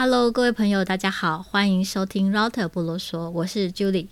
Hello， 各位朋友，大家好，欢迎收听 Router 不啰嗦，我是 Julie。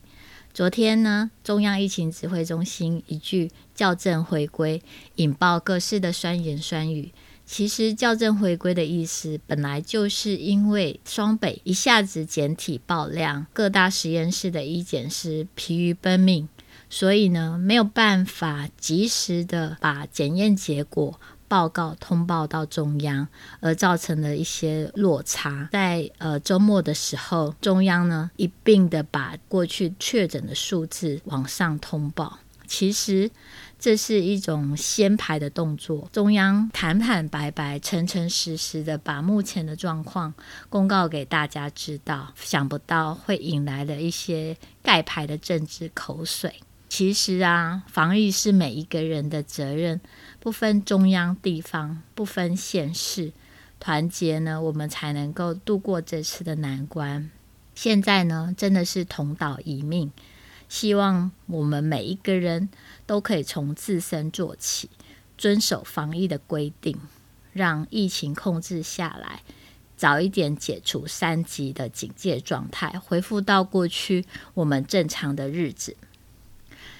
昨天呢，中央疫情指挥中心一句校正回归，引爆各式的酸言酸语。其实校正回归的意思，本来就是因为双北一下子检体爆量，各大实验室的医检师疲于奔命，所以呢，没有办法及时的把检验结果报告通报到中央，而造成了一些落差。在周末的时候，中央呢一并的把过去确诊的数字往上通报。其实这是一种先排的动作，中央坦坦白白、诚诚实实的把目前的状况公告给大家知道，想不到会引来了一些盖牌的政治口水。其实啊，防疫是每一个人的责任，不分中央地方，不分县市，团结呢，我们才能够度过这次的难关。现在呢，真的是同岛一命，希望我们每一个人都可以从自身做起，遵守防疫的规定，让疫情控制下来，早一点解除3级的警戒状态，恢复到过去我们正常的日子。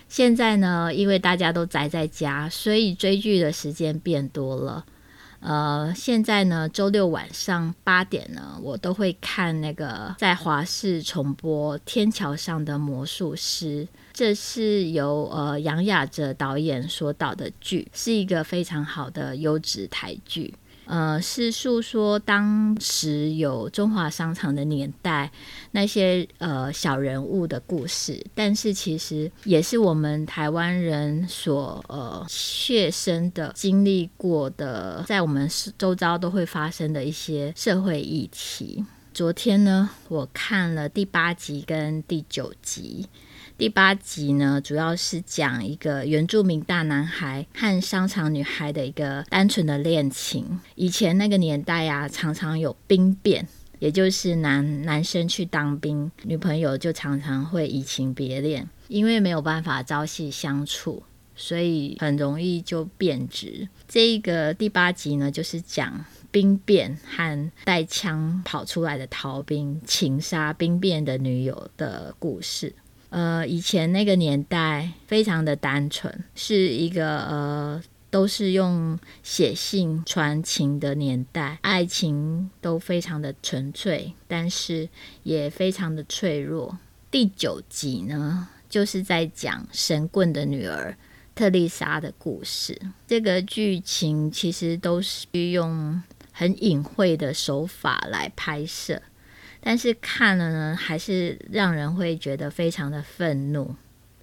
现在呢，因为大家都宅在家，所以追剧的时间变多了。现在呢，周六晚上8点呢，我都会看那个在华视重播《天桥上的魔术师》，这是由杨雅哲导演所导的剧，是一个非常好的优质台剧。是诉说当时有中华商场的年代那些小人物的故事，但是其实也是我们台湾人所切身的经历过的，在我们周遭都会发生的一些社会议题。昨天呢，我看了第8集跟第9集。第8集呢，主要是讲一个原住民大男孩和商场女孩的一个单纯的恋情。以前那个年代啊，常常有兵变，也就是男生去当兵，女朋友就常常会移情别恋，因为没有办法朝夕相处，所以很容易就变质。这个第8集呢，就是讲兵变和带枪跑出来的逃兵情杀兵变的女友的故事。以前那个年代非常的单纯，是一个都是用写信传情的年代，爱情都非常的纯粹，但是也非常的脆弱。第9集呢，就是在讲神棍的女儿特丽莎的故事。这个剧情其实都是用很隐晦的手法来拍摄，但是看了呢，还是让人会觉得非常的愤怒，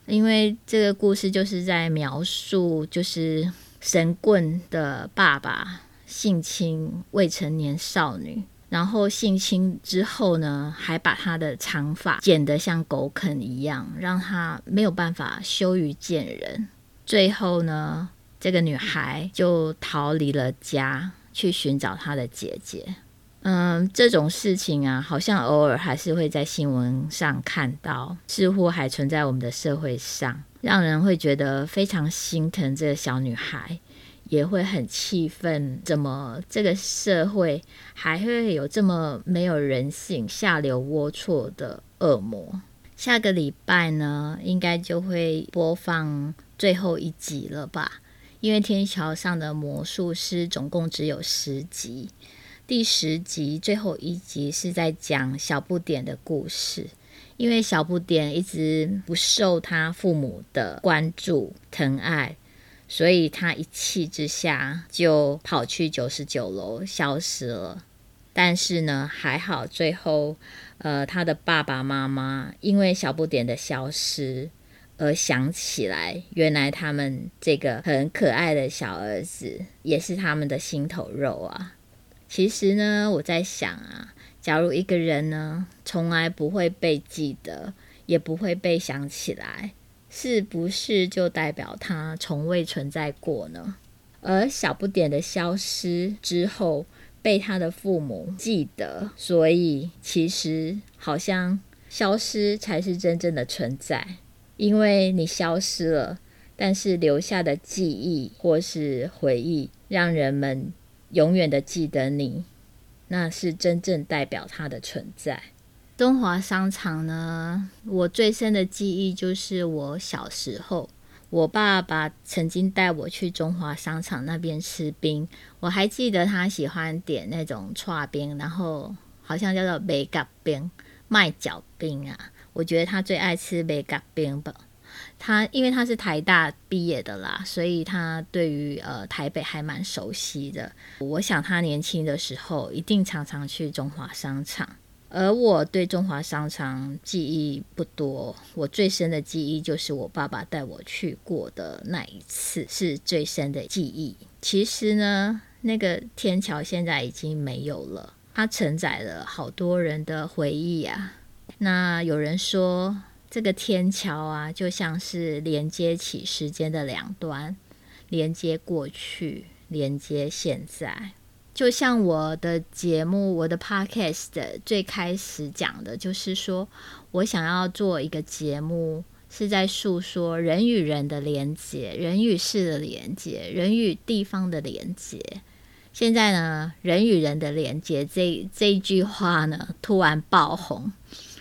因为这个故事就是在描述，就是神棍的爸爸性侵未成年少女，然后性侵之后呢，还把她的长发剪得像狗啃一样，让她没有办法羞于见人。最后呢，这个女孩就逃离了家，去寻找她的姐姐。这种事情啊，好像偶尔还是会在新闻上看到，似乎还存在我们的社会上，让人会觉得非常心疼这个小女孩，也会很气愤，怎么这个社会还会有这么没有人性、下流龌龊的恶魔。下个礼拜呢，应该就会播放最后一集了吧，因为天桥上的魔术师总共只有10集。第10集最后一集是在讲小不点的故事，因为小不点一直不受他父母的关注疼爱，所以他一气之下就跑去99楼消失了。但是呢，还好最后他的爸爸妈妈因为小不点的消失而想起来，原来他们这个很可爱的小儿子也是他们的心头肉啊。其实呢，我在想啊，假如一个人呢，从来不会被记得，也不会被想起来，是不是就代表他从未存在过呢？而小不点的消失之后，被他的父母记得，所以其实好像消失才是真正的存在，因为你消失了，但是留下的记忆或是回忆，让人们永远的记得你，那是真正代表它的存在。东华商场呢，我最深的记忆就是我小时候，我爸爸曾经带我去中华商场那边吃冰，我还记得他喜欢点那种剉冰，然后好像叫做麦角冰、麦角冰啊，我觉得他最爱吃麦角冰吧。他因为他是台大毕业的啦，所以他对于台北还蛮熟悉的。我想他年轻的时候一定常常去中华商场，而我对中华商场记忆不多，我最深的记忆就是我爸爸带我去过的那一次，是最深的记忆。其实呢，那个天桥现在已经没有了，它承载了好多人的回忆啊。那有人说这个天桥啊，就像是连接起时间的两端，连接过去，连接现在。就像我的节目，我的 podcast 最开始讲的，就是说我想要做一个节目，是在诉说人与人的连接，人与事的连接，人与地方的连接。现在呢，人与人的连接这一句话呢，突然爆红。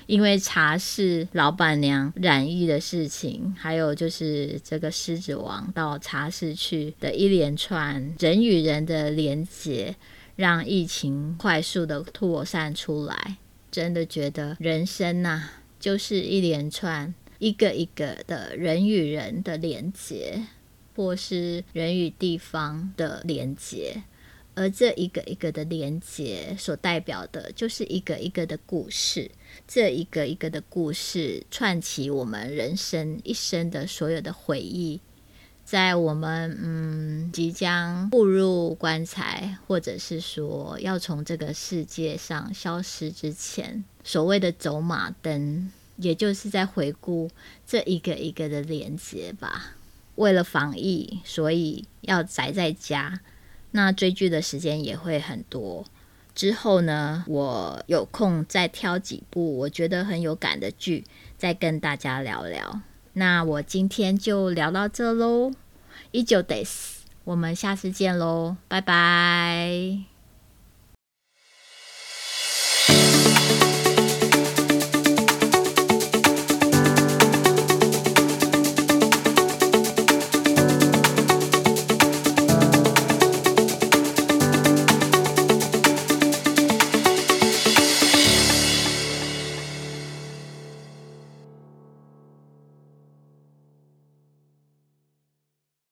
因为茶室老板娘染疫的事情，还有就是这个狮子王到茶室去的一连串人与人的连结，让疫情快速的扩散出来。真的觉得人生啊，就是一连串一个一个的人与人的连结，或是人与地方的连结，而这一个一个的连结所代表的就是一个一个的故事，这一个一个的故事串起我们人生一生的所有的回忆。在我们即将步入棺材，或者是说要从这个世界上消失之前，所谓的走马灯，也就是在回顾这一个一个的连结吧。为了防疫，所以要宅在家，那追剧的时间也会很多。之后呢，我有空再挑几部我觉得很有感的剧，再跟大家聊聊。那我今天就聊到这咯，以上です，我们下次见咯，拜拜。